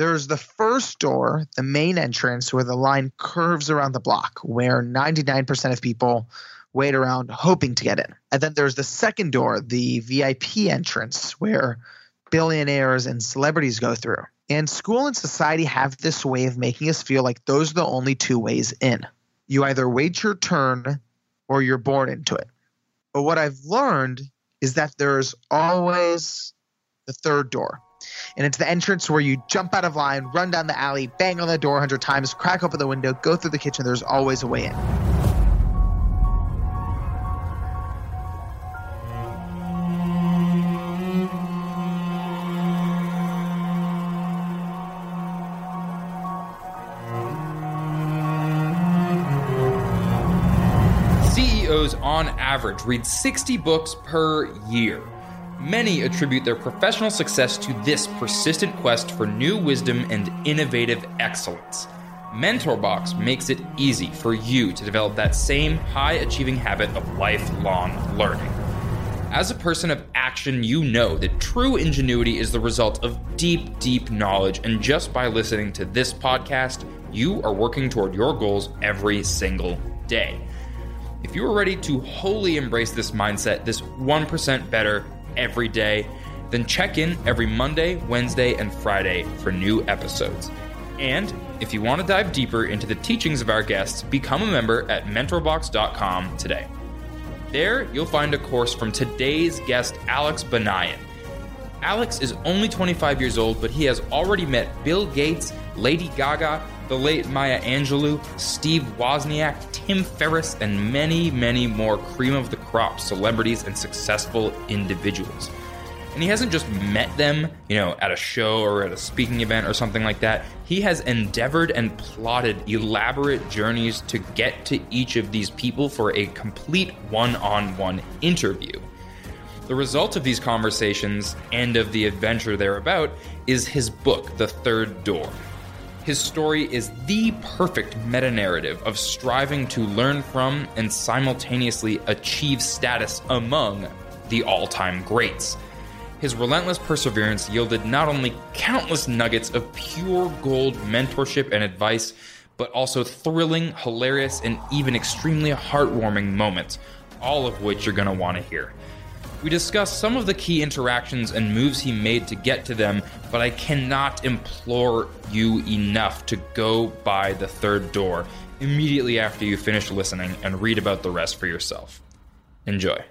There's the first door, the main entrance, where the line curves around the block, where 99% of people wait around hoping to get in. And then there's the second door, the VIP entrance, where billionaires and celebrities go through. And school and society have this way of making us feel like those are the only two ways in. You either wait your turn or you're born into it. But what I've learned is that there's always the third door. And it's the entrance where you jump out of line, run down the alley, bang on the door 100 times, crack open the window, go through the kitchen. There's always a way in. CEOs on average read 60 books per year. Many attribute their professional success to this persistent quest for new wisdom and innovative excellence. MentorBox makes it easy for you to develop that same high-achieving habit of lifelong learning. As a person of action, you know that true ingenuity is the result of deep, deep knowledge, and just by listening to this podcast, you are working toward your goals every single day. If you are ready to wholly embrace this mindset, this 1% better every day, then check in every Monday, Wednesday, and Friday for new episodes. And if you want to dive deeper into the teachings of our guests, become a member at MentorBox.com today. There, you'll find a course from today's guest, Alex Banayan. Alex is only 25 years old, but he has already met Bill Gates, Lady Gaga, the late Maya Angelou, Steve Wozniak, Tim Ferriss, and many, many more cream of the crop celebrities and successful individuals. And he hasn't just met them, at a show or at a speaking event or something like that. He has endeavored and plotted elaborate journeys to get to each of these people for a complete one-on-one interview. The result of these conversations and of the adventure they're about is his book, The Third Door. His story is the perfect meta-narrative of striving to learn from and simultaneously achieve status among the all-time greats. His relentless perseverance yielded not only countless nuggets of pure gold mentorship and advice, but also thrilling, hilarious, and even extremely heartwarming moments, all of which you're going to want to hear. We discuss some of the key interactions and moves he made to get to them, but I cannot implore you enough to go by The Third Door immediately after you finish listening and read about the rest for yourself. Enjoy.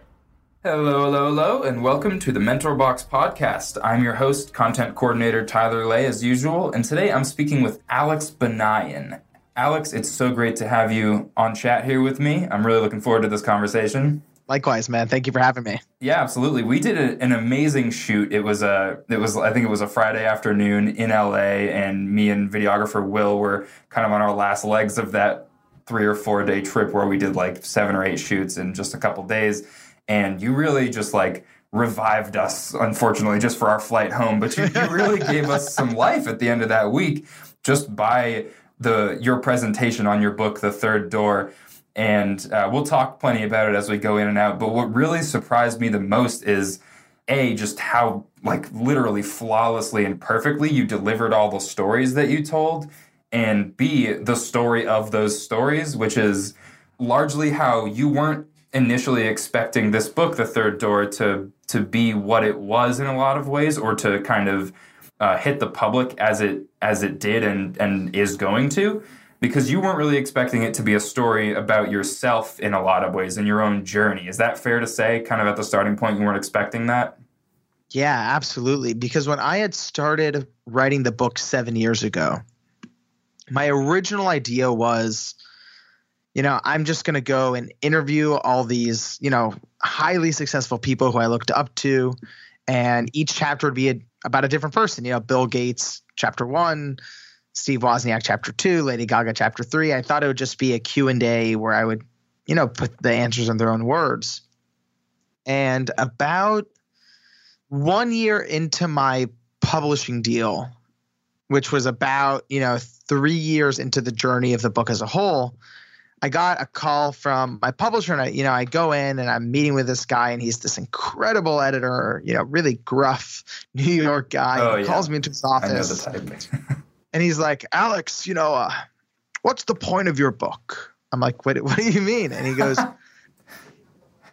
Hello, and welcome to the MentorBox podcast. I'm your host, content coordinator Tyler Lay, as usual, and today I'm speaking with Alex Banayan. Alex, it's so great to have you on chat here with me. I'm really looking forward to this conversation. Likewise, man. Thank you for having me. Yeah, absolutely. We did an amazing shoot. It was a Friday afternoon in LA, and me and videographer Will were kind of on our last legs of that 3 or 4 day trip where we did 7 or 8 shoots in just a couple days. And you really just revived us, unfortunately, just for our flight home. But you really gave us some life at the end of that week just by your presentation on your book, The Third Door. And we'll talk plenty about it as we go in and out. But what really surprised me the most is, A, just how literally flawlessly and perfectly you delivered all the stories that you told. And B, the story of those stories, which is largely how you weren't initially expecting this book, The Third Door, to be what it was in a lot of ways, or to kind of hit the public as it did and is going to. Because you weren't really expecting it to be a story about yourself in a lot of ways and your own journey. Is that fair to say, kind of at the starting point, you weren't expecting that? Yeah, absolutely. Because when I had started writing the book 7 years ago, my original idea was, I'm just going to go and interview all these, highly successful people who I looked up to. And each chapter would be about a different person, Bill Gates, chapter 1, Steve Wozniak, chapter 2, Lady Gaga, chapter 3. I thought it would just be a Q&A where I would, put the answers in their own words. And about 1 year into my publishing deal, which was about, 3 years into the journey of the book as a whole, I got a call from my publisher, and I go in and I'm meeting with this guy, and he's this incredible editor, really gruff New York guy. He calls me into his office. I know the type. And he's like, Alex, you know, what's the point of your book? I'm like, wait, what do you mean? And he goes,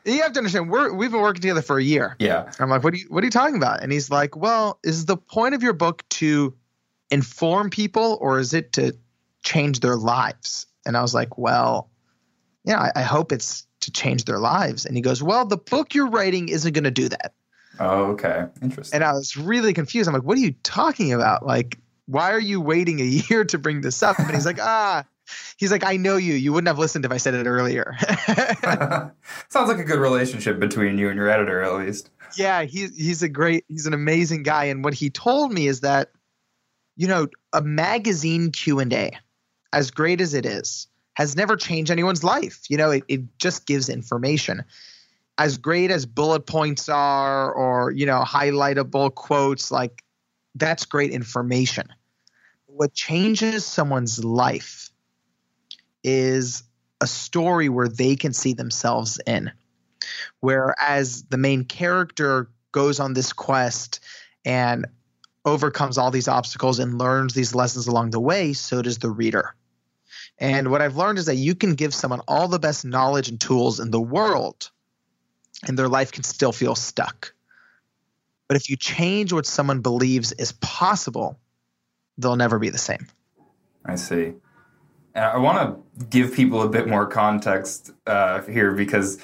you have to understand, we've been working together for a year. Yeah. I'm like, what are you talking about? And he's like, well, is the point of your book to inform people or is it to change their lives? And I was like, well, yeah, I hope it's to change their lives. And he goes, well, the book you're writing isn't going to do that. Oh, okay. Interesting. And I was really confused. I'm like, what are you talking about? Like, why are you waiting a year to bring this up? And he's like, he's like, I know you. You wouldn't have listened if I said it earlier. Sounds like a good relationship between you and your editor, at least. Yeah, he's an amazing guy. And what he told me is that, you know, a magazine Q&A, as great as it is, has never changed anyone's life. You know, it just gives information. As great as bullet points are or, you know, highlightable quotes, like that's great information. What changes someone's life is a story where they can see themselves in. Whereas the main character goes on this quest and overcomes all these obstacles and learns these lessons along the way, so does the reader. And what I've learned is that you can give someone all the best knowledge and tools in the world, and their life can still feel stuck. But if you change what someone believes is possible, they'll never be the same. I see. And I want to give people a bit more context here, because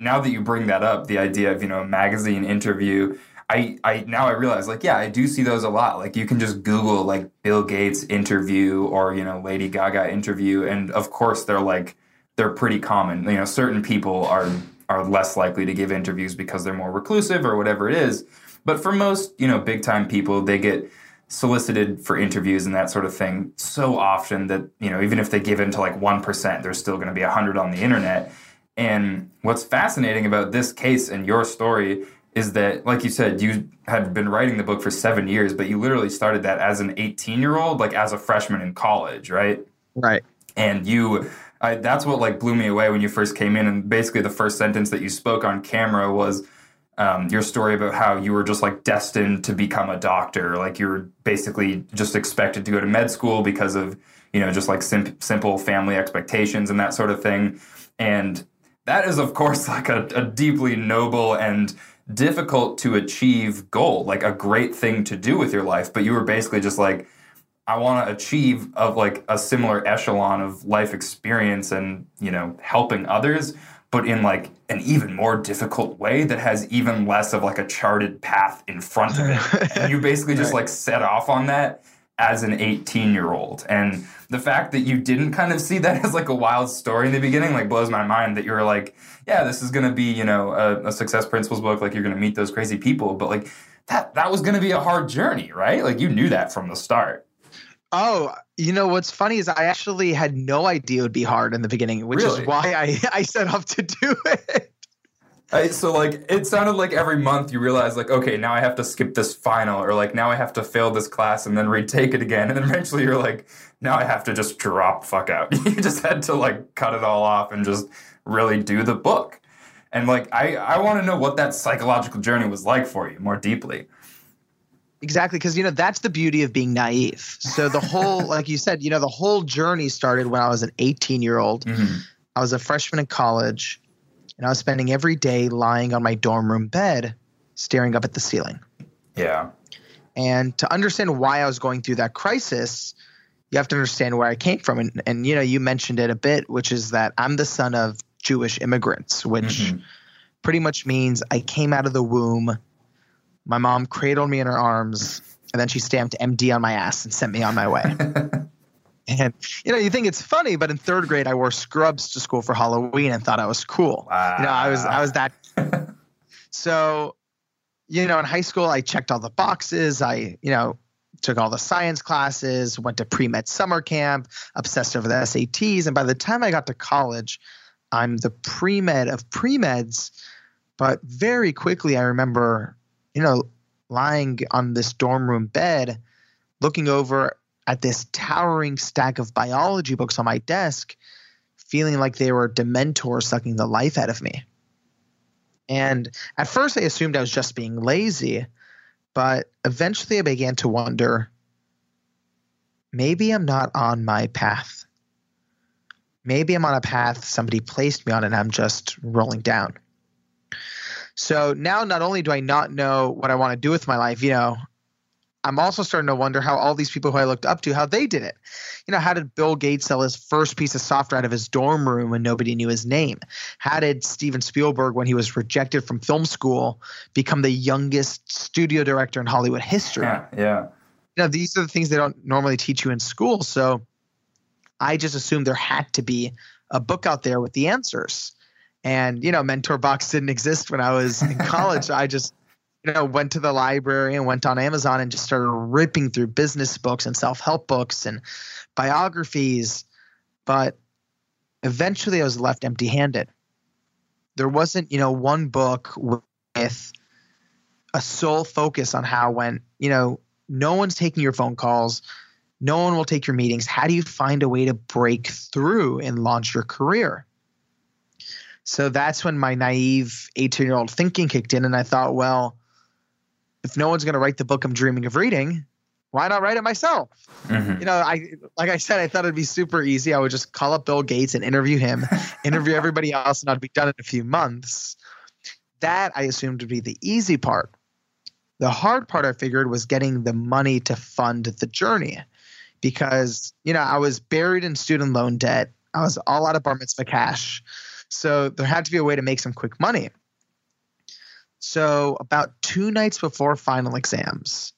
now that you bring that up, the idea of, you know, a magazine interview, I realize, like, yeah, I do see those a lot. Like, you can just Google, like, Bill Gates interview or, you know, Lady Gaga interview. And, of course, they're pretty common. You know, certain people are less likely to give interviews because they're more reclusive or whatever it is. But for most, you know, big time people, they get solicited for interviews and that sort of thing so often that, you know, even if they give in to like 1%, there's still going to be 100 on the internet. And what's fascinating about this case and your story is that, like you said, you had been writing the book for 7 years, but you literally started that as an 18-year-old, like as a freshman in college, right? Right. And that's what like blew me away when you first came in. And basically the first sentence that you spoke on camera was your story about how you were just like destined to become a doctor. Like you were basically just expected to go to med school because of, you know, just like simple family expectations and that sort of thing. And that is, of course, like a deeply noble and difficult to achieve goal, like a great thing to do with your life. But you were basically just like, I want to achieve of like a similar echelon of life experience and, you know, helping others, but in like an even more difficult way that has even less of like a charted path in front of it. And you basically just like set off on that as an 18-year-old. And the fact that you didn't kind of see that as like a wild story in the beginning, like blows my mind that you were like, yeah, this is going to be, you know, a success principles book. Like you're going to meet those crazy people. But like that was going to be a hard journey, right? Like you knew that from the start. Oh, you know, what's funny is I actually had no idea it would be hard in the beginning, which is why I set off to do it. So like it sounded like every month you realize like, OK, now I have to skip this final or like now I have to fail this class and then retake it again. And then eventually you're like, now I have to just drop fuck out. You just had to like cut it all off and just really do the book. And like I want to know what that psychological journey was like for you more deeply. Exactly. Because, you know, that's the beauty of being naive. So the whole, like you said, you know, the whole journey started when I was an 18-year-old. Mm-hmm. I was a freshman in college and I was spending every day lying on my dorm room bed, staring up at the ceiling. Yeah. And to understand why I was going through that crisis, you have to understand where I came from. And you know, you mentioned it a bit, which is that I'm the son of Jewish immigrants, which pretty much means I came out of the womb. My mom cradled me in her arms, and then she stamped MD on my ass and sent me on my way. And, you know, you think it's funny, but in third grade, I wore scrubs to school for Halloween and thought I was cool. Wow. You know, I was that. So, you know, in high school, I checked all the boxes. I, you know, took all the science classes, went to pre-med summer camp, obsessed over the SATs. And by the time I got to college, I'm the pre-med of pre-meds. But very quickly, I remember, you know, lying on this dorm room bed, looking over at this towering stack of biology books on my desk, feeling like they were dementors sucking the life out of me. And at first I assumed I was just being lazy, but eventually I began to wonder, maybe I'm not on my path. Maybe I'm on a path somebody placed me on and I'm just rolling down. So now not only do I not know what I want to do with my life, you know, I'm also starting to wonder how all these people who I looked up to, how they did it. You know, how did Bill Gates sell his first piece of software out of his dorm room when nobody knew his name? How did Steven Spielberg, when he was rejected from film school, become the youngest studio director in Hollywood history? Yeah. You know, these are the things they don't normally teach you in school. So I just assumed there had to be a book out there with the answers. And, you know, MentorBox didn't exist when I was in college. So I just, you know, went to the library and went on Amazon and just started ripping through business books and self-help books and biographies. But eventually I was left empty-handed. There wasn't, you know, one book with a sole focus on how, when, you know, no one's taking your phone calls, no one will take your meetings. How do you find a way to break through and launch your career? So that's when my naive 18-year-old thinking kicked in, and I thought, well, if no one's going to write the book I'm dreaming of reading, why not write it myself? Mm-hmm. You know, I thought it'd be super easy. I would just call up Bill Gates and interview him, interview everybody else, and I'd be done in a few months. That I assumed would be the easy part. The hard part, I figured, was getting the money to fund the journey because, you know, I was buried in student loan debt. I was all out of bar mitzvah cash. So there had to be a way to make some quick money. So about 2 nights before final exams,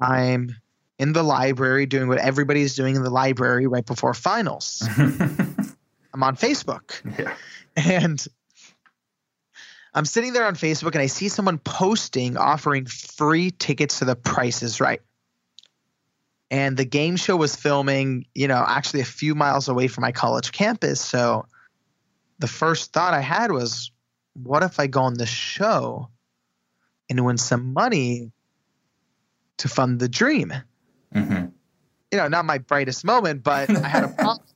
I'm in the library doing what everybody's doing in the library right before finals. I'm on Facebook. Yeah. And I'm sitting there on Facebook and I see someone posting offering free tickets to The Price is Right. And the game show was filming, you know, actually a few miles away from my college campus. So the first thought I had was, what if I go on the show and win some money to fund the dream? Mm-hmm. You know, not my brightest moment, but I had a problem.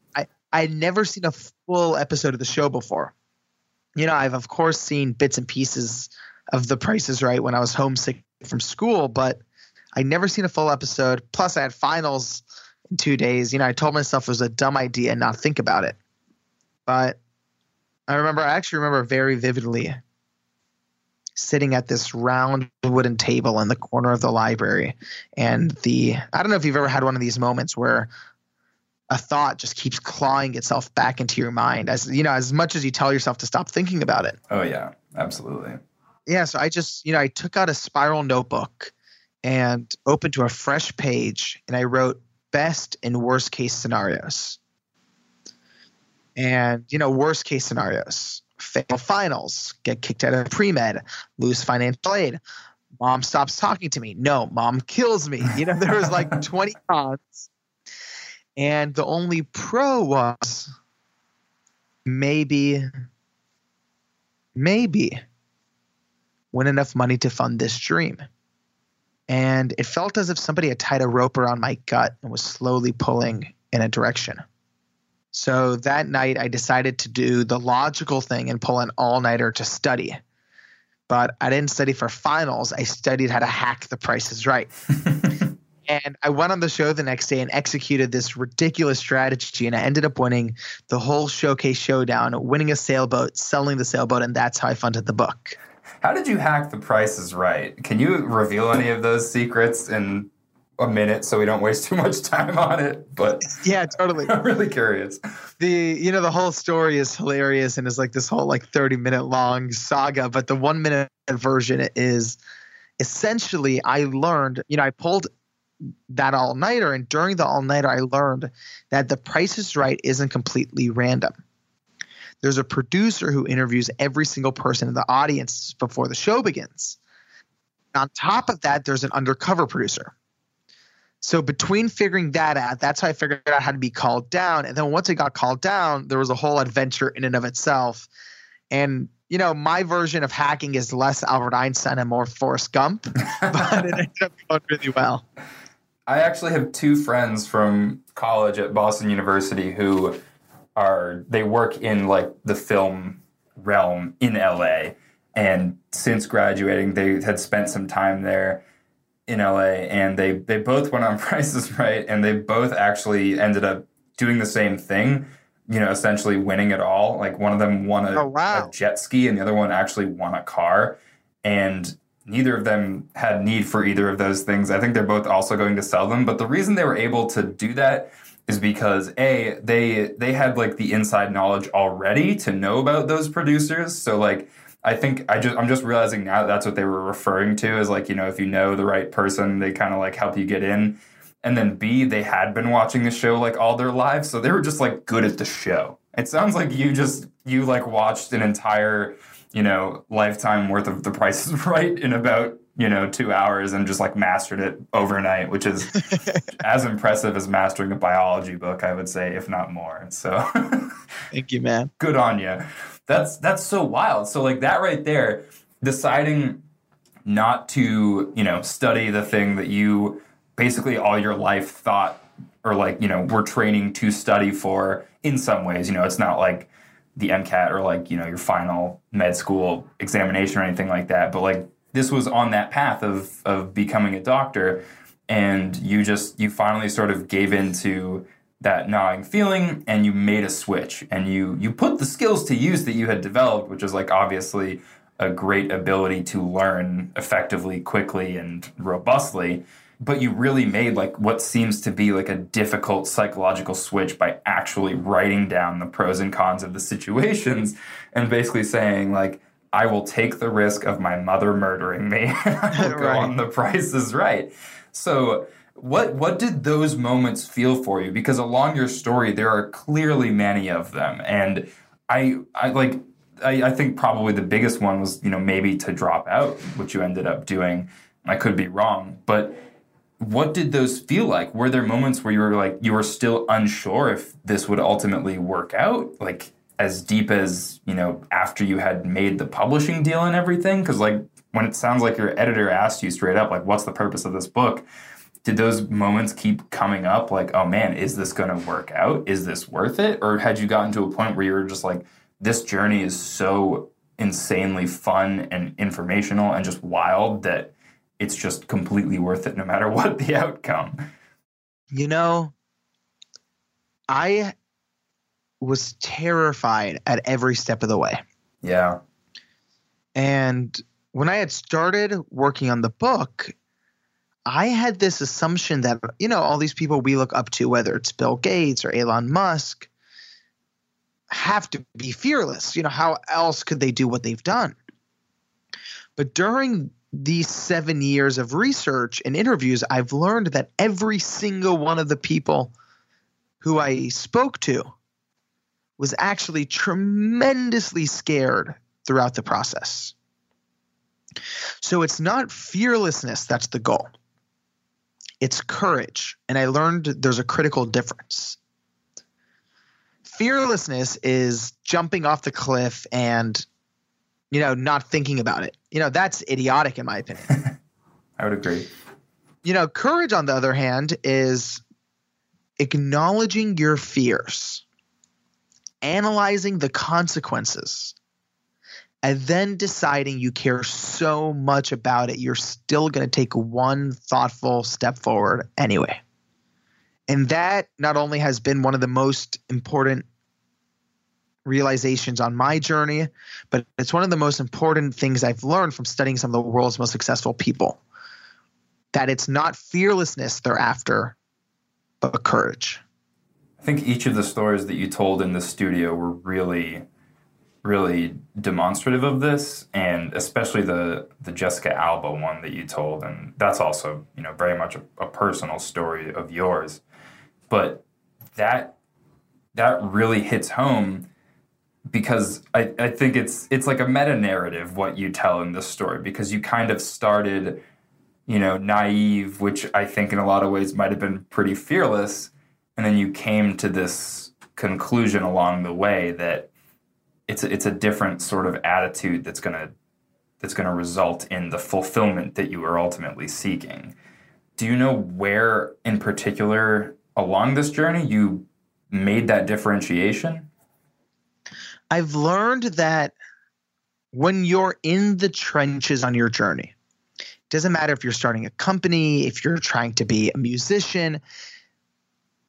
I'd never seen a full episode of the show before. You know, I've, of course, seen bits and pieces of The Price is Right when I was homesick from school, but I'd never seen a full episode. Plus, I had finals in 2 days. You know, I told myself it was a dumb idea and not think about it. But I actually remember very vividly sitting at this round wooden table in the corner of the library. And I don't know if you've ever had one of these moments where a thought just keeps clawing itself back into your mind as, you know, as much as you tell yourself to stop thinking about it. Oh yeah, absolutely. Yeah. So I just, you know, I took out a spiral notebook and opened to a fresh page and I wrote best and worst case scenarios. And, you know, worst case scenarios, fail finals, get kicked out of pre-med, lose financial aid, mom stops talking to me. No, mom kills me. You know, there was like 20 cons. And the only pro was maybe win enough money to fund this dream. And it felt as if somebody had tied a rope around my gut and was slowly pulling in a direction. So that night I decided to do the logical thing and pull an all-nighter to study. But I didn't study for finals. I studied how to hack The Price is Right. And I went on the show the next day and executed this ridiculous strategy. And I ended up winning the whole showcase showdown, winning a sailboat, selling the sailboat. And that's how I funded the book. How did you hack The Price is Right? Can you reveal any of those secrets in a minute so we don't waste too much time on it? But yeah, totally. I'm really curious. The whole story is hilarious and is like this whole like 30-minute long saga, but the 1-minute version is essentially I learned, you know, I pulled that all-nighter and during the all-nighter I learned that The Price is Right isn't completely random. There's a producer who interviews every single person in the audience before the show begins. On top of that, there's an undercover producer. So between figuring that out, that's how I figured out how to be called down. And then once I got called down, there was a whole adventure in and of itself. And, you know, my version of hacking is less Albert Einstein and more Forrest Gump, but it ended up going really well. I actually have 2 friends from college at Boston University who they work in like the film realm in LA. And since graduating, they had spent some time there. in LA, and they both went on Price is Right, and they both actually ended up doing the same thing, you know, essentially winning it all. Like one of them won a jet ski and the other one actually won a car. And neither of them had need for either of those things. I think they're both also going to sell them. But the reason they were able to do that is because A, they had like the inside knowledge already to know about those producers. So like I think I'm just realizing now that's what they were referring to is like, you know, if you know the right person, they kind of like help you get in. And then B, they had been watching the show like all their lives. So they were just like good at the show. It sounds like you like watched an entire, you know, lifetime worth of The Price is Right in about, you know, 2 hours and just like mastered it overnight, which is as impressive as mastering a biology book, I would say, if not more. So thank you, man. Good on you. That's so wild. So like that right there, deciding not to, you know, study the thing that you basically all your life thought or like, you know, were training to study for in some ways, you know, it's not like the MCAT or like, you know, your final med school examination or anything like that. But like this was on that path of becoming a doctor. And you finally sort of gave into that gnawing feeling and you made a switch and you put the skills to use that you had developed, which is like obviously a great ability to learn effectively, quickly and robustly. But you really made like what seems to be like a difficult psychological switch by actually writing down the pros and cons of the situations and basically saying like, I will take the risk of my mother murdering me. I will go on The Price is Right. So what did those moments feel for you? Because along your story, there are clearly many of them. And I think probably the biggest one was, you know, maybe to drop out, which you ended up doing. I could be wrong, but what did those feel like? Were there moments where you were like, you were still unsure if this would ultimately work out? Like as deep as, you know, after you had made the publishing deal and everything? Because like when it sounds like your editor asked you straight up, like, what's the purpose of this book? Did those moments keep coming up? Like, oh man, is this going to work out? Is this worth it? Or had you gotten to a point where you were just like, this journey is so insanely fun and informational and just wild that it's just completely worth it no matter what the outcome? You know, I was terrified at every step of the way. Yeah. And when I had started working on the book, I had this assumption that, you know, all these people we look up to, whether it's Bill Gates or Elon Musk, have to be fearless. You know, how else could they do what they've done? But during these 7 years of research and interviews, I've learned that every single one of the people who I spoke to was actually tremendously scared throughout the process. So it's not fearlessness that's the goal. It's courage. And I learned there's a critical difference. Fearlessness is jumping off the cliff and, you know, not thinking about it. You know, that's idiotic in my opinion. I would agree. You know, courage, on the other hand, is acknowledging your fears, analyzing the consequences, and then deciding you care so much about it, you're still going to take one thoughtful step forward anyway. And that not only has been one of the most important realizations on my journey, but it's one of the most important things I've learned from studying some of the world's most successful people, that it's not fearlessness they're after, but courage. I think each of the stories that you told in the studio were really, really demonstrative of this, and especially the Jessica Alba one that you told, and that's also, you know, very much a personal story of yours. But that really hits home. Because I think it's like a meta-narrative what you tell in this story, because you kind of started, you know, naive, which I think in a lot of ways might have been pretty fearless. And then you came to this conclusion along the way that it's a different sort of attitude that's gonna result in the fulfillment that you were ultimately seeking. Do you know where in particular along this journey you made that differentiation? I've learned that when you're in the trenches on your journey, Doesn't matter if you're starting a company, if you're trying to be a musician,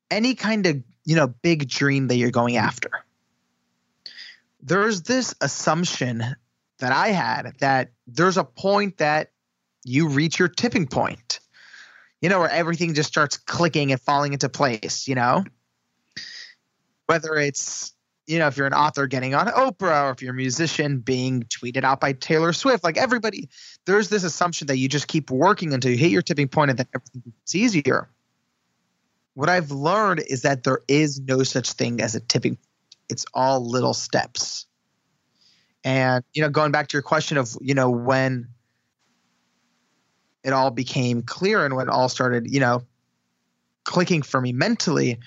any kind of, you know, big dream that you're going after. There's this assumption that I had that there's a point that you reach your tipping point, you know, where everything just starts clicking and falling into place, you know, whether it's, you know, if you're an author getting on Oprah or if you're a musician being tweeted out by Taylor Swift, like everybody, there's this assumption that you just keep working until you hit your tipping point and then everything gets easier. What I've learned is that there is no such thing as a tipping point. It's all little steps. And, you know, going back to your question of, you know, when it all became clear and when it all started, you know, clicking for me mentally,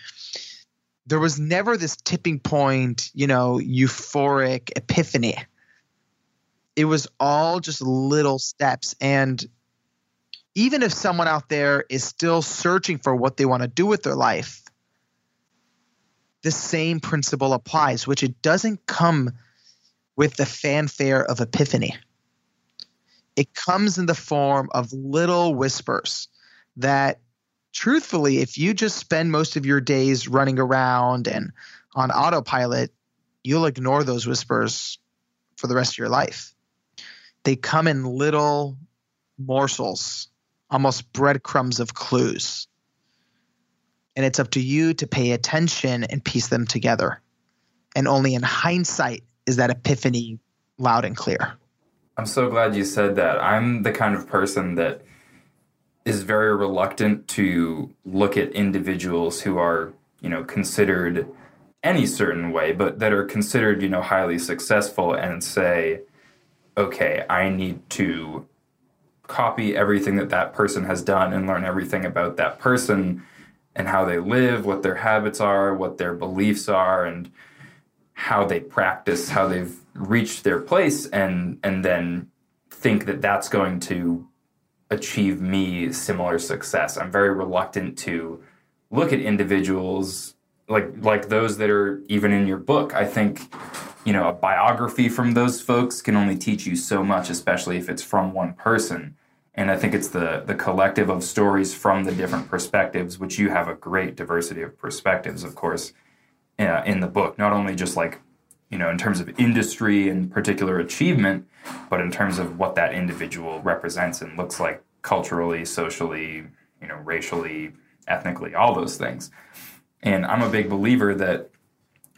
there was never this tipping point, you know, euphoric epiphany. It was all just little steps. And even if someone out there is still searching for what they want to do with their life, the same principle applies, which it doesn't come with the fanfare of epiphany. It comes in the form of little whispers that, truthfully, if you just spend most of your days running around and on autopilot, you'll ignore those whispers for the rest of your life. They come in little morsels, almost breadcrumbs of clues. And it's up to you to pay attention and piece them together. And only in hindsight is that epiphany loud and clear. I'm so glad you said that. I'm the kind of person that is very reluctant to look at individuals who are, you know, considered any certain way, but that are considered, you know, highly successful and say, okay, I need to copy everything that that person has done and learn everything about that person and how they live, what their habits are, what their beliefs are, and how they practice, how they've reached their place, and then think that that's going to achieve me similar success. I'm very reluctant to look at individuals like those that are even in your book. I think, you know, a biography from those folks can only teach you so much, especially if it's from one person. And I think it's the collective of stories from the different perspectives, which you have a great diversity of perspectives, of course, in the book. Not only just like, you know, in terms of industry and particular achievement, but in terms of what that individual represents and looks like culturally, socially, you know, racially, ethnically, all those things. And I'm a big believer that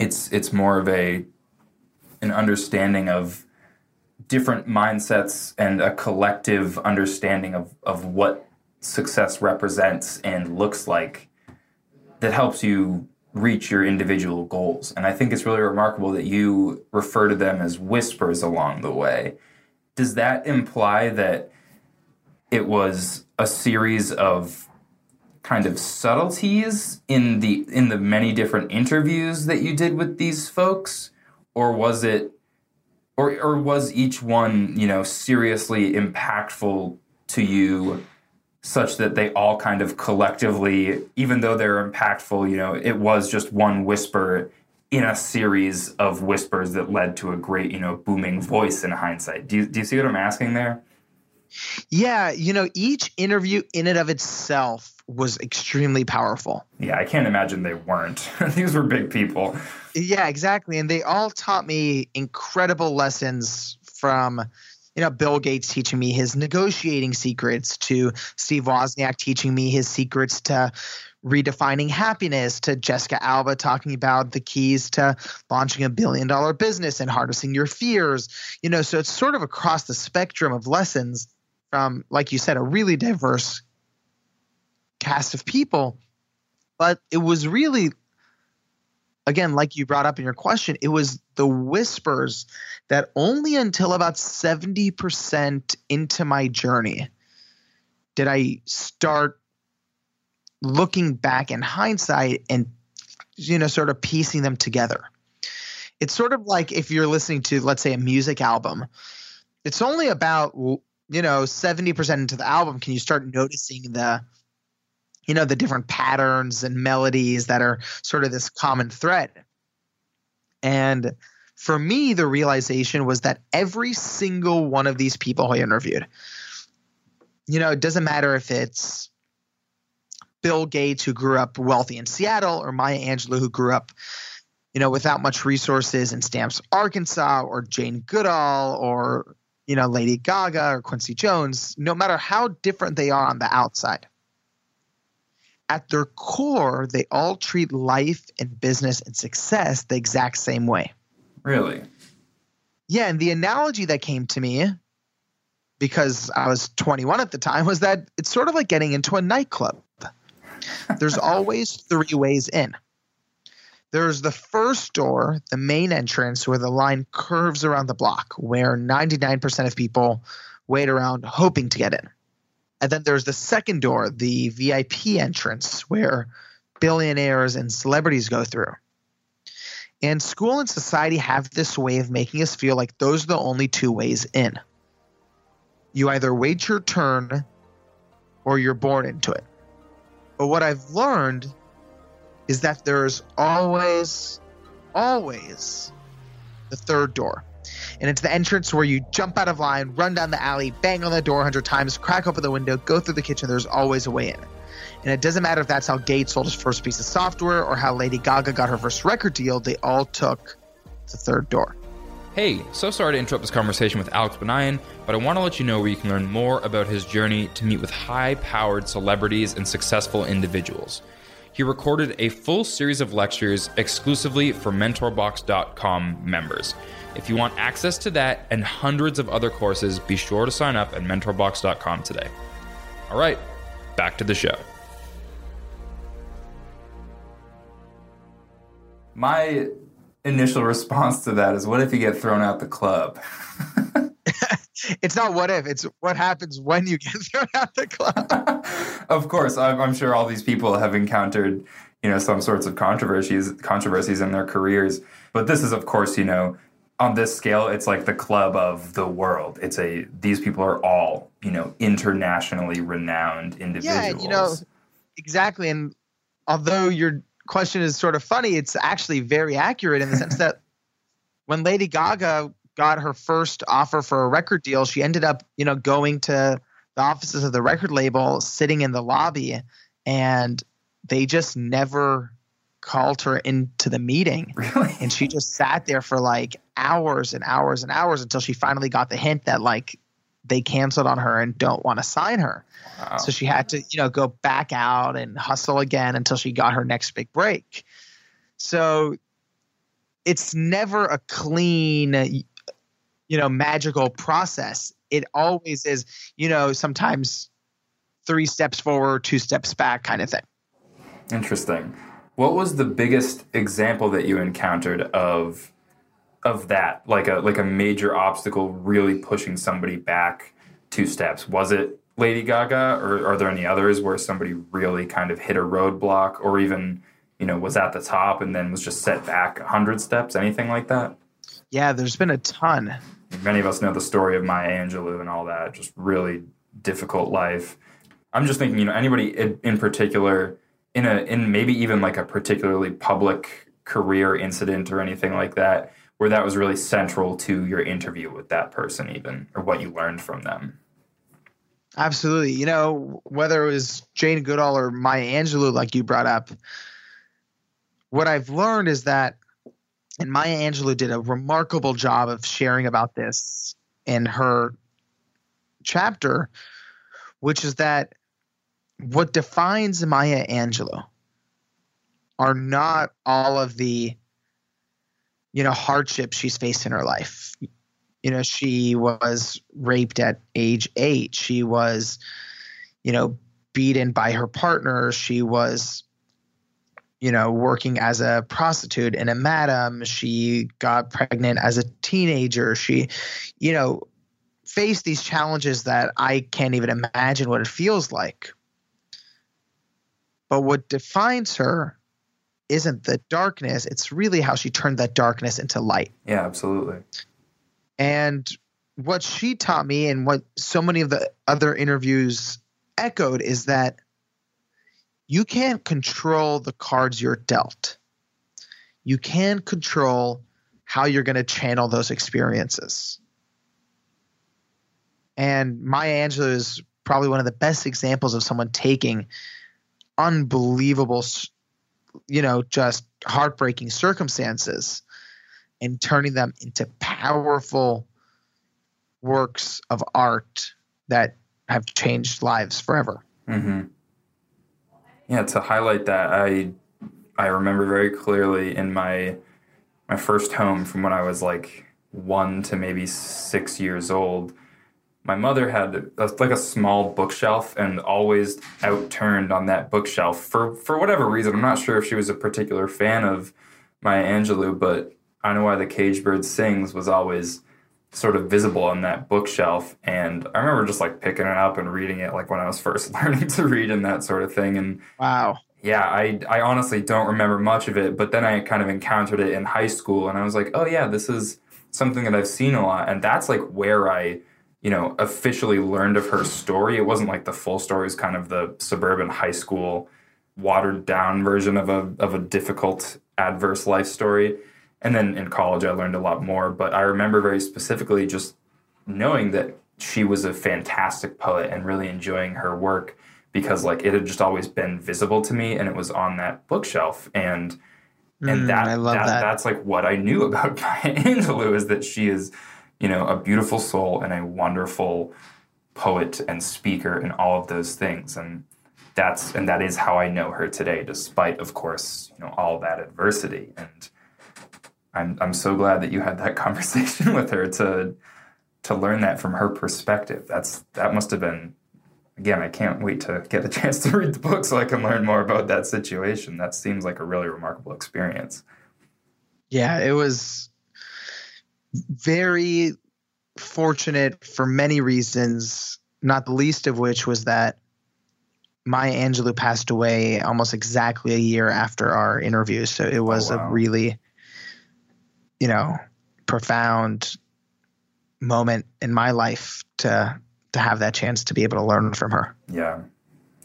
it's more of an understanding of different mindsets and a collective understanding of what success represents and looks like that helps you reach your individual goals. And I think it's really remarkable that you refer to them as whispers along the way. Does that imply that it was a series of kind of subtleties in the many different interviews that you did with these folks? Or was it Or was each one, you know, seriously impactful to you such that they all kind of collectively, even though they're impactful, you know, it was just one whisper in a series of whispers that led to a great, you know, booming voice in hindsight? Do you see what I'm asking there? Yeah, you know, each interview in and of itself was extremely powerful. Yeah, I can't imagine they weren't. These were big people. Yeah, exactly. And they all taught me incredible lessons from, you know, Bill Gates teaching me his negotiating secrets, to Steve Wozniak teaching me his secrets to redefining happiness, to Jessica Alba talking about the keys to launching a billion-dollar business and harnessing your fears. You know, so it's sort of across the spectrum of lessons from, like you said, a really diverse cast of people. But it was really, again, like you brought up in your question, it was the whispers that only until about 70% into my journey did I start looking back in hindsight and, you know, sort of piecing them together. It's sort of like if you're listening to, let's say, a music album, it's only about, you know, 70% into the album can you start noticing the, you know, the different patterns and melodies that are sort of this common thread. And for me, the realization was that every single one of these people I interviewed, You know, it doesn't matter if it's Bill Gates, who grew up wealthy in Seattle, or Maya Angelou, who grew up, you know, without much resources in Stamps, Arkansas, or Jane Goodall, or, you know, Lady Gaga or Quincy Jones. No matter how different they are on the outside, at their core, they all treat life and business and success the exact same way. Really? Yeah. And the analogy that came to me, because I was 21 at the time, was that it's sort of like getting into a nightclub. There's always three ways in. There's the first door, the main entrance, where the line curves around the block, where 99% of people wait around hoping to get in. And then there's the second door, the VIP entrance, where billionaires and celebrities go through. And school and society have this way of making us feel like those are the only two ways in. You either wait your turn or you're born into it. But what I've learned is that there's always, always the third door. And it's the entrance where you jump out of line, run down the alley, bang on the door 100 times, crack open the window, go through the kitchen. There's always a way in. And it doesn't matter if that's how Gates sold his first piece of software or how Lady Gaga got her first record deal. They all took the third door. Hey, so sorry to interrupt this conversation with Alex Banayan, but I want to let you know where you can learn more about his journey to meet with high-powered celebrities and successful individuals. He recorded a full series of lectures exclusively for MentorBox.com members. If you want access to that and hundreds of other courses, be sure to sign up at MentorBox.com today. All right, back to the show. My initial response to that is, what if you get thrown out the club? It's not what if, it's what happens when you get thrown out the club. Of course, I'm sure all these people have encountered, you know, some sorts of controversies in their careers. But this is, of course, you know, on this scale, it's like the club of the world. It's these people are all, you know, internationally renowned individuals. Yeah, you know, exactly. And although you're question is sort of funny, it's actually very accurate in the sense that when Lady Gaga got her first offer for a record deal, she ended up, you know, going to the offices of the record label, sitting in the lobby, and they just never called her into the meeting. Really? And she just sat there for like hours and hours and hours until she finally got the hint that like they canceled on her and don't want to sign her. Wow. So she had to, you know, go back out and hustle again until she got her next big break. So it's never a clean, you know, magical process. It always is, you know, sometimes 3 steps forward, 2 steps back kind of thing. Interesting. What was the biggest example that you encountered of that, like a major obstacle really pushing somebody back 2 steps? Was it Lady Gaga, or are there any others where somebody really kind of hit a roadblock, or even, you know, was at the top and then was just set back 100 steps, anything like that? Yeah, there's been a ton. Many of us know the story of Maya Angelou and all that, just really difficult life. I'm just thinking, you know, anybody in particular, in maybe even like a particularly public career incident or anything like that, where that was really central to your interview with that person even, or what you learned from them. Absolutely. You know, whether it was Jane Goodall or Maya Angelou, like you brought up, what I've learned is that, and Maya Angelou did a remarkable job of sharing about this in her chapter, which is that what defines Maya Angelou are not all of the, you know, hardships she's faced in her life. You know, she was raped at age 8. She was, you know, beaten by her partner. She was, you know, working as a prostitute and a madam. She got pregnant as a teenager. She, you know, faced these challenges that I can't even imagine what it feels like. But what defines her isn't the darkness, it's really how she turned that darkness into light. Yeah, absolutely. And what she taught me, and what so many of the other interviews echoed, is that you can't control the cards you're dealt. You can control how you're going to channel those experiences. And Maya Angelou is probably one of the best examples of someone taking unbelievable, you know, just heartbreaking circumstances and turning them into powerful works of art that have changed lives forever. Mm-hmm. Yeah, to highlight that, I remember very clearly in my first home from when I was like 1 to maybe 6 years old, my mother had like a small bookshelf and always outturned on that bookshelf for whatever reason. I'm not sure if she was a particular fan of Maya Angelou, but I Know Why the Caged Bird Sings was always sort of visible on that bookshelf. And I remember just like picking it up and reading it like when I was first learning to read and that sort of thing. And wow. Yeah, I honestly don't remember much of it, but then I kind of encountered it in high school and I was like, oh yeah, this is something that I've seen a lot. And that's like where I, you know, officially learned of her story. It wasn't like the full story, it was kind of the suburban high school watered down version of a difficult adverse life story. And then in college, I learned a lot more. But I remember very specifically just knowing that she was a fantastic poet and really enjoying her work because, like, it had just always been visible to me and it was on that bookshelf. And that's, like, what I knew about Maya Angelou is that she is, you know, a beautiful soul and a wonderful poet and speaker and all of those things. And that is how I know her today, despite, of course, you know, all that adversity. And I'm so glad that you had that conversation with her to learn that from her perspective. That must have been, again, I can't wait to get a chance to read the book so I can learn more about that situation. That seems like a really remarkable experience. Yeah, it was very fortunate for many reasons, not the least of which was that Maya Angelou passed away almost exactly a year after our interview. So it was a really, you know, profound moment in my life to have that chance to be able to learn from her. Yeah.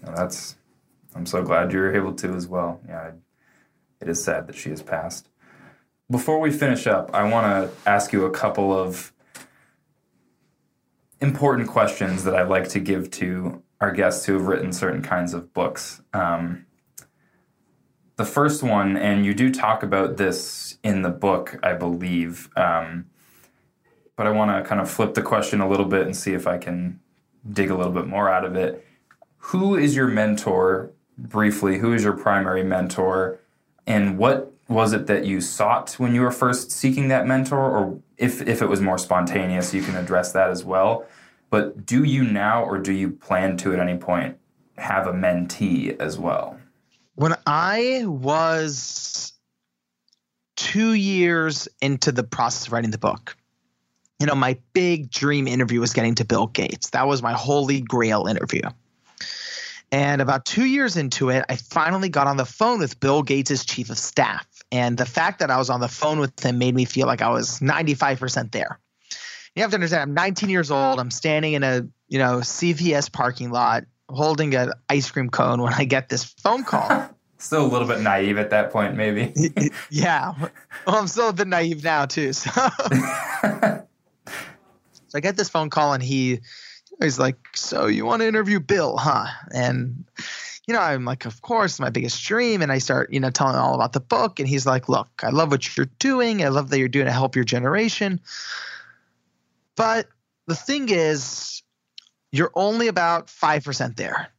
I'm so glad you were able to as well. Yeah. It is sad that she has passed. Before we finish up, I want to ask you a couple of important questions that I like to give to our guests who have written certain kinds of books. The first one, and you do talk about this in the book, I believe, but I want to kind of flip the question a little bit and see if I can dig a little bit more out of it. Who is your mentor, briefly? Who is your primary mentor? And what was it that you sought when you were first seeking that mentor? Or if it was more spontaneous, you can address that as well. But do you now, or do you plan to at any point, have a mentee as well? When I was 2 years into the process of writing the book, you know, my big dream interview was getting to Bill Gates. That was my holy grail interview. And about 2 years into it, I finally got on the phone with Bill Gates' chief of staff. And the fact that I was on the phone with him made me feel like I was 95% there. You have to understand, I'm 19 years old. I'm standing in a, you know, CVS parking lot, holding an ice cream cone when I get this phone call. Still a little bit naive at that point, maybe. Yeah. Well, I'm still a bit naive now too. So, I get this phone call and he's like, so you want to interview Bill, huh? And, you know, I'm like, of course, my biggest dream. And I start, you know, telling all about the book. And he's like, look, I love what you're doing. I love that you're doing to help your generation. But the thing is, you're only about 5% there.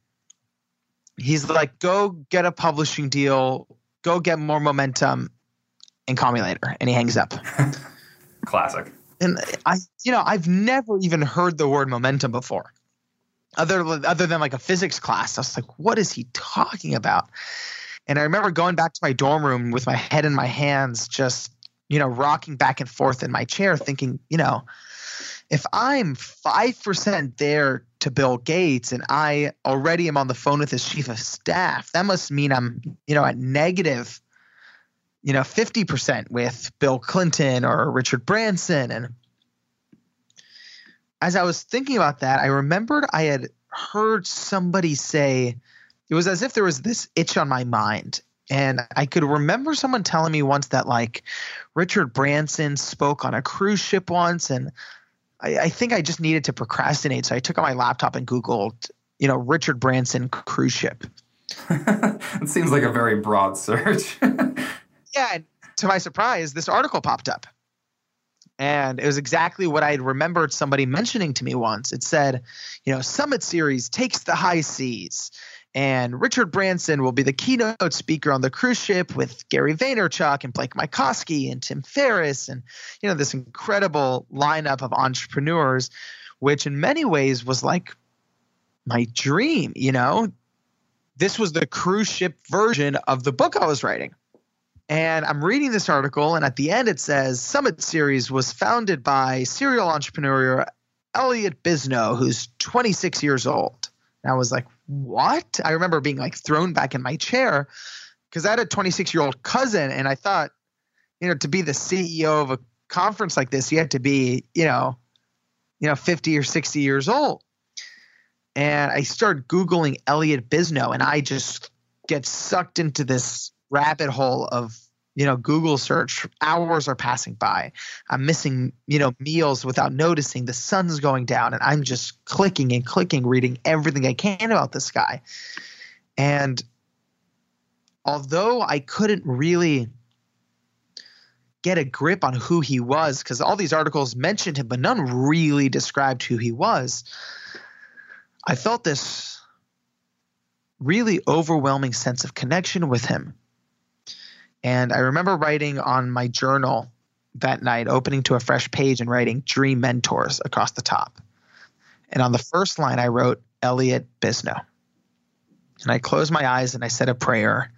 He's like, go get a publishing deal, go get more momentum, and call me later. And he hangs up. Classic. And I've never even heard the word momentum before, other than like a physics class. I was like, what is he talking about? And I remember going back to my dorm room with my head in my hands, just, you know, rocking back and forth in my chair, thinking, you know, if I'm 5% there to Bill Gates and I already am on the phone with his chief of staff, that must mean I'm, you know, at negative, you know, 50% with Bill Clinton or Richard Branson. And as I was thinking about that, I remembered I had heard somebody say, it was as if there was this itch on my mind. And I could remember someone telling me once that, like, Richard Branson spoke on a cruise ship once, and I think I just needed to procrastinate. So I took out my laptop and Googled, you know, Richard Branson cruise ship. It seems like a very broad search. Yeah. And to my surprise, this article popped up. And it was exactly what I had remembered somebody mentioning to me once. It said, you know, Summit Series takes the high seas. And Richard Branson will be the keynote speaker on the cruise ship with Gary Vaynerchuk and Blake Mycoskie and Tim Ferriss and, you know, this incredible lineup of entrepreneurs, which in many ways was like my dream, you know. This was the cruise ship version of the book I was writing. And I'm reading this article, and at the end it says, Summit Series was founded by serial entrepreneur Elliott Bisnow, who's 26 years old. And I was like, what? I remember being like thrown back in my chair because I had a 26-year-old cousin, and I thought, you know, to be the CEO of a conference like this, you had to be, you know, 50 or 60 years old. And I started Googling Elliott Bisnow, and I just get sucked into this rabbit hole of, you know, Google search. Hours are passing by. I'm missing, you know, meals without noticing. The sun's going down, and I'm just clicking and clicking, reading everything I can about this guy. And although I couldn't really get a grip on who he was, because all these articles mentioned him, but none really described who he was, I felt this really overwhelming sense of connection with him. And I remember writing on my journal that night, opening to a fresh page and writing Dream Mentors across the top. And on the first line, I wrote Elliott Bisnow. And I closed my eyes and I said a prayer.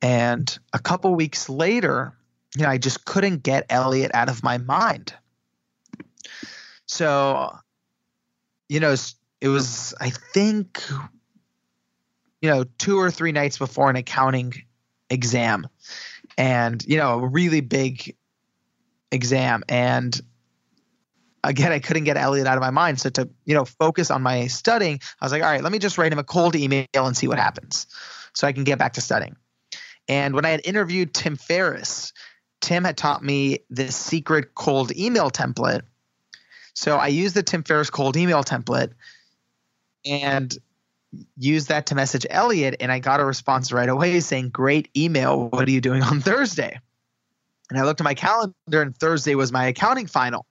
And a couple weeks later, you know, I just couldn't get Elliott out of my mind. So, you know, it was, I think, you know, 2 or 3 nights before an accounting exam, and, you know, a really big exam. And again, I couldn't get Elliott out of my mind. So to, you know, focus on my studying, I was like, all right, let me just write him a cold email and see what happens so I can get back to studying. And when I had interviewed Tim Ferriss, Tim had taught me this secret cold email template. So I used the Tim Ferriss cold email template and used that to message Elliott, and I got a response right away saying, great email, what are you doing on Thursday? And I looked at my calendar, and Thursday was my accounting final.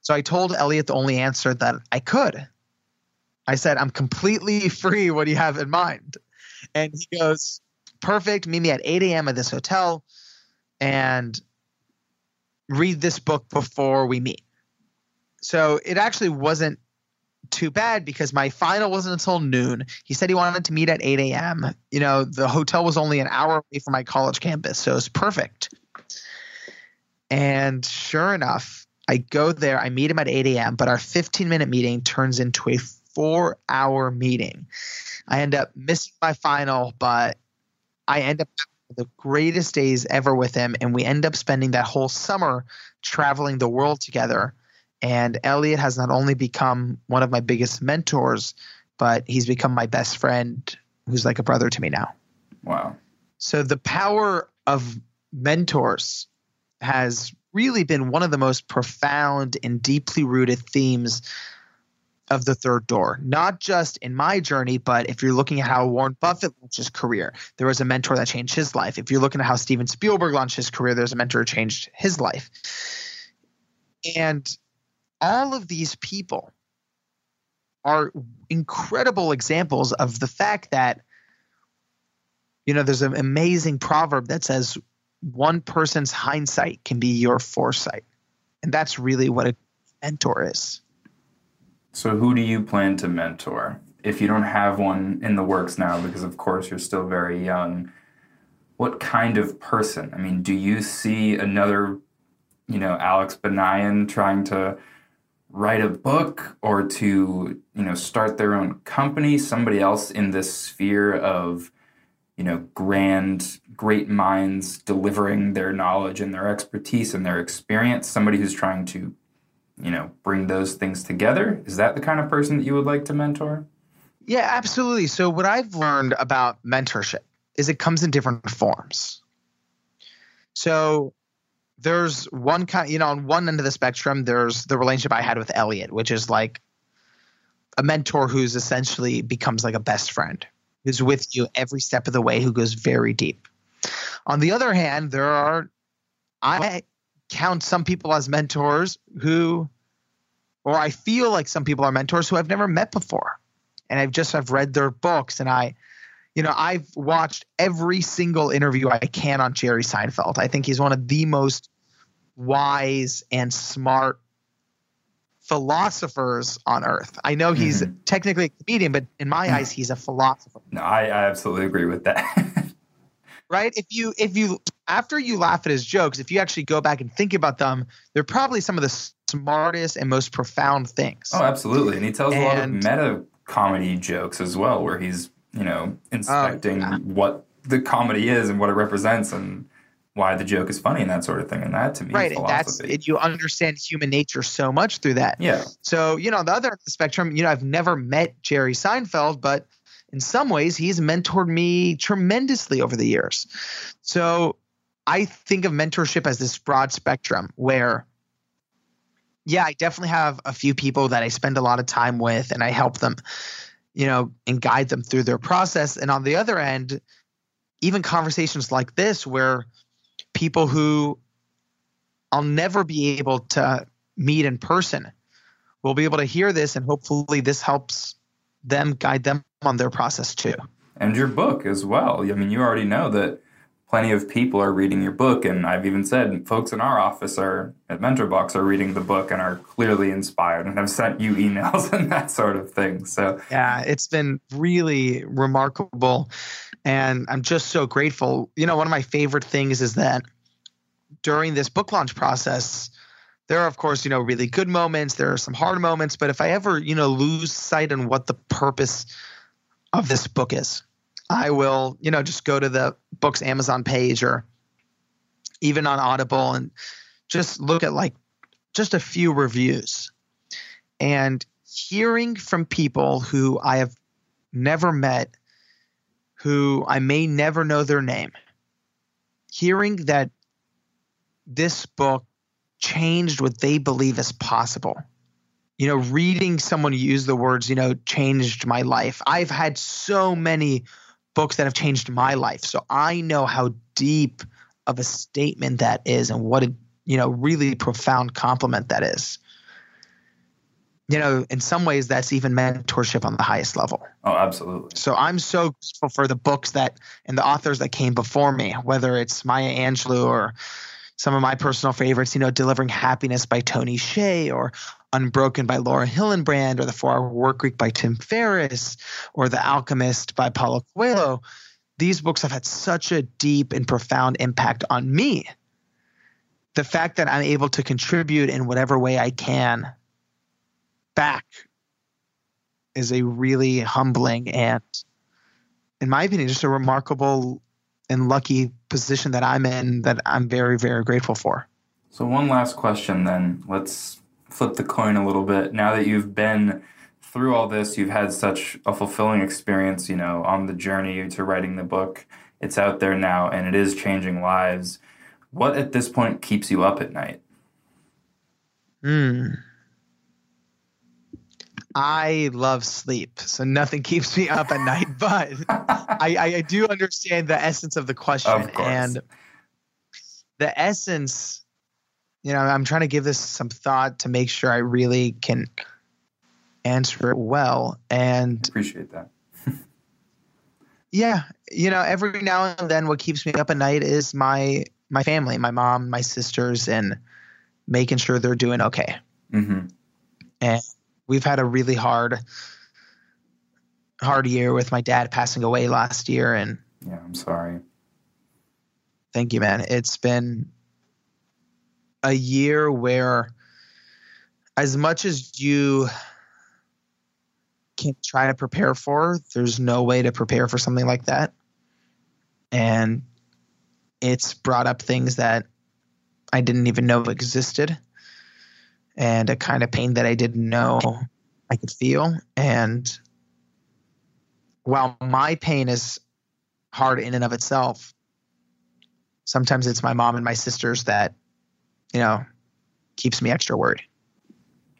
So I told Elliott the only answer that I could. I said, I'm completely free, what do you have in mind? And he goes, perfect, meet me at 8 a.m. at this hotel and read this book before we meet. So it actually wasn't too bad because my final wasn't until noon. He said he wanted to meet at 8 a.m. You know, the hotel was only an hour away from my college campus, so it was perfect. And sure enough, I go there. I meet him at 8 a.m., but our 15-minute meeting turns into a 4-hour meeting. I end up missing my final, but I end up having the greatest days ever with him, and we end up spending that whole summer traveling the world together. And Elliott has not only become one of my biggest mentors, but he's become my best friend who's like a brother to me now. Wow. So the power of mentors has really been one of the most profound and deeply rooted themes of The Third Door, not just in my journey, but if you're looking at how Warren Buffett launched his career, there was a mentor that changed his life. If you're looking at how Steven Spielberg launched his career, there's a mentor who changed his life. And all of these people are incredible examples of the fact that, you know, there's an amazing proverb that says one person's hindsight can be your foresight. And that's really what a mentor is. So who do you plan to mentor? If you don't have one in the works now, because of course you're still very young, what kind of person? I mean, do you see another, you know, Alex Banayan trying to write a book or to, you know, start their own company, somebody else in this sphere of, you know, grand, great minds delivering their knowledge and their expertise and their experience, somebody who's trying to, you know, bring those things together? Is that the kind of person that you would like to mentor? Yeah, absolutely. So what I've learned about mentorship is it comes in different forms. So there's one kind, you know, on one end of the spectrum, there's the relationship I had with Elliott, which is like a mentor who's essentially becomes like a best friend, who's with you every step of the way, who goes very deep. On the other hand, there are, I count some people as mentors who, or I feel like some people are mentors who I've never met before. And I've read their books, and I've watched every single interview I can on Jerry Seinfeld. I think he's one of the most wise and smart philosophers on earth. I know he's technically a comedian, but in my eyes, he's a philosopher. No, I absolutely agree with that. Right? If you after you laugh at his jokes, if you actually go back and think about them, they're probably some of the smartest and most profound things. Oh, absolutely. And he tells a lot of meta comedy jokes as well, where he's, you know, inspecting what the comedy is and what it represents and why the joke is funny and that sort of thing. And that, to me, is philosophy. You understand human nature so much through that. Yeah. So, you know, on the other end of the spectrum, you know, I've never met Jerry Seinfeld, but in some ways he's mentored me tremendously over the years. So I think of mentorship as this broad spectrum where, yeah, I definitely have a few people that I spend a lot of time with and I help them, you know, and guide them through their process. And on the other end, even conversations like this where people who I'll never be able to meet in person will be able to hear this, and hopefully this helps them, guide them on their process too. And your book as well. I mean, you already know that plenty of people are reading your book, and I've even said folks in our office at MentorBox are reading the book and are clearly inspired and have sent you emails and that sort of thing. So yeah, it's been really remarkable, and I'm just so grateful. You know, one of my favorite things is that during this book launch process, there are, of course, you know, really good moments. There are some hard moments, but if I ever, you know, lose sight on what the purpose of this book is, I will, you know, just go to the book's Amazon page or even on Audible and just look at like just a few reviews. And hearing from people who I have never met, who I may never know their name, hearing that this book changed what they believe is possible. You know, reading someone use the words, you know, changed my life. I've had so many books that have changed my life. So I know how deep of a statement that is and what a, you know, really profound compliment that is. You know, in some ways that's even mentorship on the highest level. Oh, absolutely. So I'm so grateful for the books that and the authors that came before me, whether it's Maya Angelou or some of my personal favorites, you know, Delivering Happiness by Tony Hsieh or Unbroken by Laura Hillenbrand or The 4-Hour Work Week by Tim Ferriss or The Alchemist by Paulo Coelho. These books have had such a deep and profound impact on me. The fact that I'm able to contribute in whatever way I can back is a really humbling and, in my opinion, just a remarkable and lucky position that I'm in that I'm very, very grateful for. So one last question then. Let's flip the coin a little bit. Now that you've been through all this, you've had such a fulfilling experience, you know, on the journey to writing the book. It's out there now and it is changing lives. What at this point keeps you up at night? I love sleep, so nothing keeps me up at night, but I do understand the essence of the question. Of course. And the essence, you know, I'm trying to give this some thought to make sure I really can answer it well. And appreciate that. Yeah. You know, every now and then what keeps me up at night is my family, my mom, my sisters, and making sure they're doing okay. Mm-hmm. And we've had a really hard year with my dad passing away last year. And yeah, I'm sorry. Thank you, man. It's been a year where as much as you can try to prepare for, there's no way to prepare for something like that. And it's brought up things that I didn't even know existed, and a kind of pain that I didn't know I could feel. And while my pain is hard in and of itself, sometimes it's my mom and my sisters that you know, keeps me extra worried.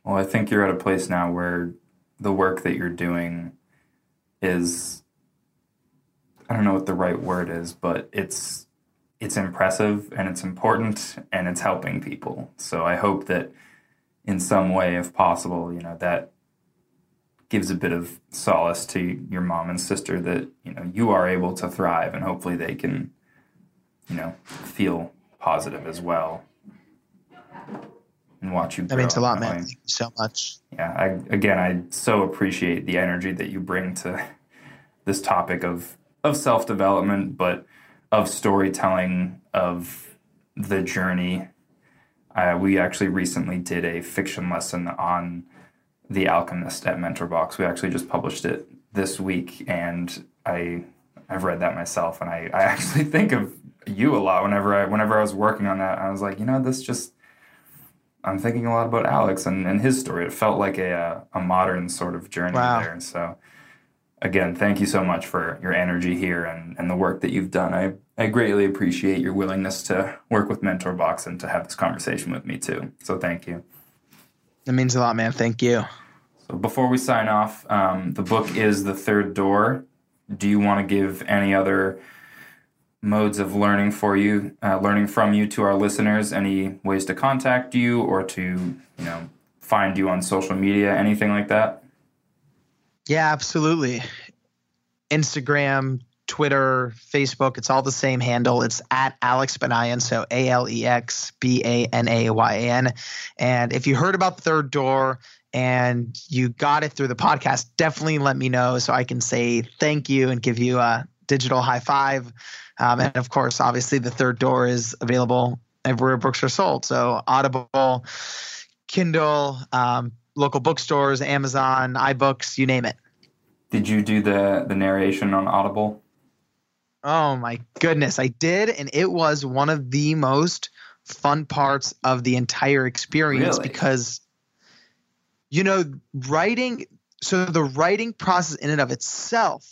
Well, I think you're at a place now where the work that you're doing is, I don't know what the right word is, but it's impressive and it's important and it's helping people. So I hope that in some way, if possible, you know, that gives a bit of solace to your mom and sister that, you know, you are able to thrive and hopefully they can, you know, feel positive as well and watch you grow. That means a lot, man. Thank you so much. Yeah. I so appreciate the energy that you bring to this topic of self-development, but of storytelling, of the journey. We actually recently did a fiction lesson on The Alchemist at MentorBox. We actually just published it this week, and I've read that myself, and I actually think of you a lot whenever I was working on that. I was like, you know, I'm thinking a lot about Alex and his story. It felt like a modern sort of journey there. And so, again, thank you so much for your energy here and the work that you've done. I greatly appreciate your willingness to work with MentorBox and to have this conversation with me too. So thank you. That means a lot, man. Thank you. So before we sign off, the book is The Third Door. Do you want to give any other modes of learning from you to our listeners, any ways to contact you or to, you know, find you on social media, anything like that? Yeah, absolutely. Instagram, Twitter, Facebook, it's all the same handle. It's at Alex Banayan, so AlexBanayan. And if you heard about Third Door and you got it through the podcast, definitely let me know so I can say thank you and give you a digital high five. And of course, obviously, The Third Door is available everywhere books are sold. So Audible, Kindle, local bookstores, Amazon, iBooks, you name it. Did you do the narration on Audible? Oh my goodness, I did. And it was one of the most fun parts of the entire experience. Really? Because, you know, the writing process in and of itself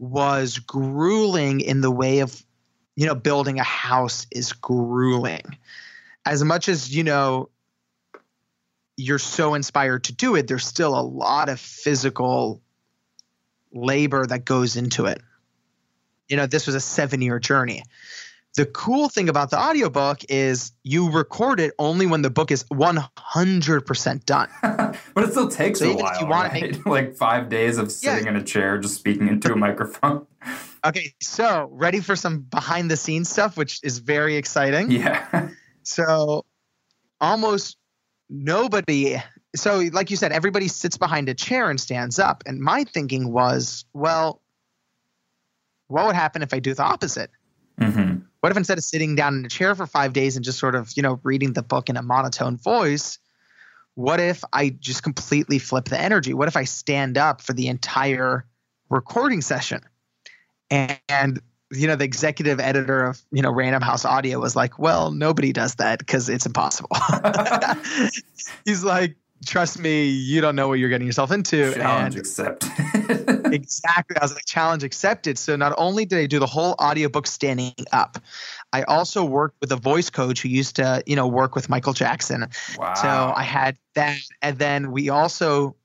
was grueling in the way of, you know, building a house is grueling. As much as, you know, you're so inspired to do it, there's still a lot of physical labor that goes into it. You know, this was a 7-year journey. The cool thing about the audiobook is you record it only when the book is 100% done. But it still takes a while, right? Like 5 days of sitting in a chair just speaking into a microphone. Okay, so ready for some behind-the-scenes stuff, which is very exciting. Yeah. So almost nobody – so like you said, everybody sits behind a chair and stands up. And my thinking was, well, what would happen if I do the opposite? Mm-hmm. What if instead of sitting down in a chair for 5 days and just sort of, you know, reading the book in a monotone voice, what if I just completely flip the energy? What if I stand up for the entire recording session? And you know, the executive editor of, you know, Random House Audio was like, well, nobody does that because it's impossible. He's like, trust me, you don't know what you're getting yourself into. Challenge accepted. Exactly. I was like, challenge accepted. So not only did I do the whole audiobook standing up, I also worked with a voice coach who used to, you know, work with Michael Jackson. Wow. So I had that. And then we also,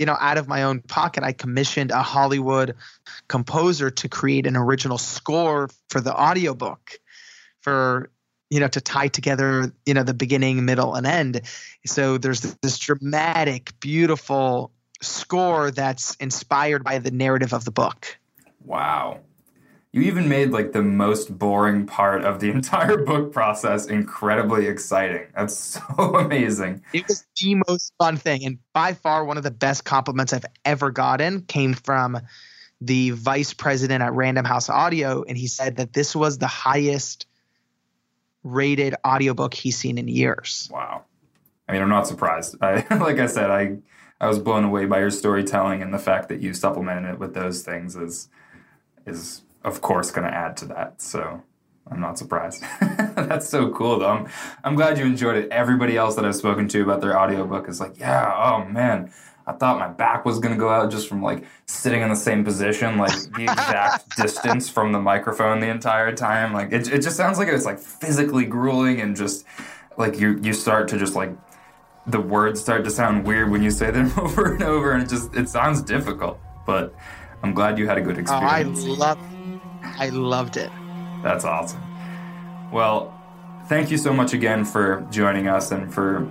you know, out of my own pocket, I commissioned a Hollywood composer to create an original score for the audiobook for, you know, to tie together, you know, the beginning, middle, and end. So there's this dramatic, beautiful score that's inspired by the narrative of the book. Wow. You even made like the most boring part of the entire book process incredibly exciting. That's so amazing. It was the most fun thing. And by far one of the best compliments I've ever gotten came from the vice president at Random House Audio. And he said that this was the highest rated audiobook he's seen in years. Wow. I mean, I'm not surprised. Like I said, I was blown away by your storytelling, and the fact that you supplemented it with those things is of course going to add to that. So I'm not surprised. That's so cool though. I'm glad you enjoyed it. Everybody else that I've spoken to about their audiobook is like, yeah, oh man, I thought my back was going to go out just from like sitting in the same position, like the exact distance from the microphone the entire time. Like it just sounds like it's like physically grueling and just like you start to just like, the words start to sound weird when you say them over and over, and it sounds difficult, but I'm glad you had a good experience. Oh, I loved it. That's awesome. Well, thank you so much again for joining us and for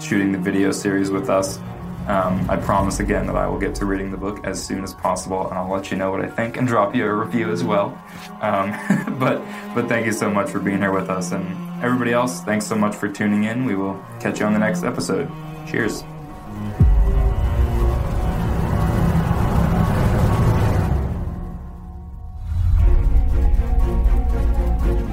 shooting the video series with us. I promise again that I will get to reading the book as soon as possible, and I'll let you know what I think and drop you a review as well. But thank you so much for being here with us. And everybody else, thanks so much for tuning in. We will catch you on the next episode. Cheers.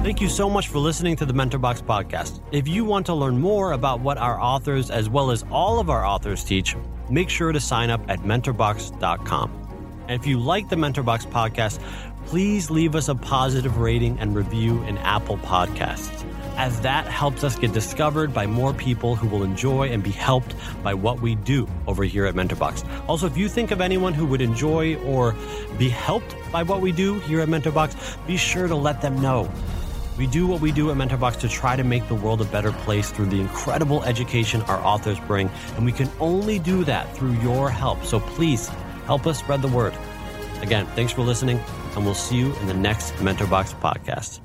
Thank you so much for listening to the MentorBox podcast. If you want to learn more about what our authors, as well as all of our authors, teach, make sure to sign up at MentorBox.com. And if you like the MentorBox podcast, please leave us a positive rating and review in Apple Podcasts, as that helps us get discovered by more people who will enjoy and be helped by what we do over here at MentorBox. Also, if you think of anyone who would enjoy or be helped by what we do here at MentorBox, be sure to let them know. We do what we do at MentorBox to try to make the world a better place through the incredible education our authors bring, and we can only do that through your help. So please help us spread the word. Again, thanks for listening, and we'll see you in the next MentorBox podcast.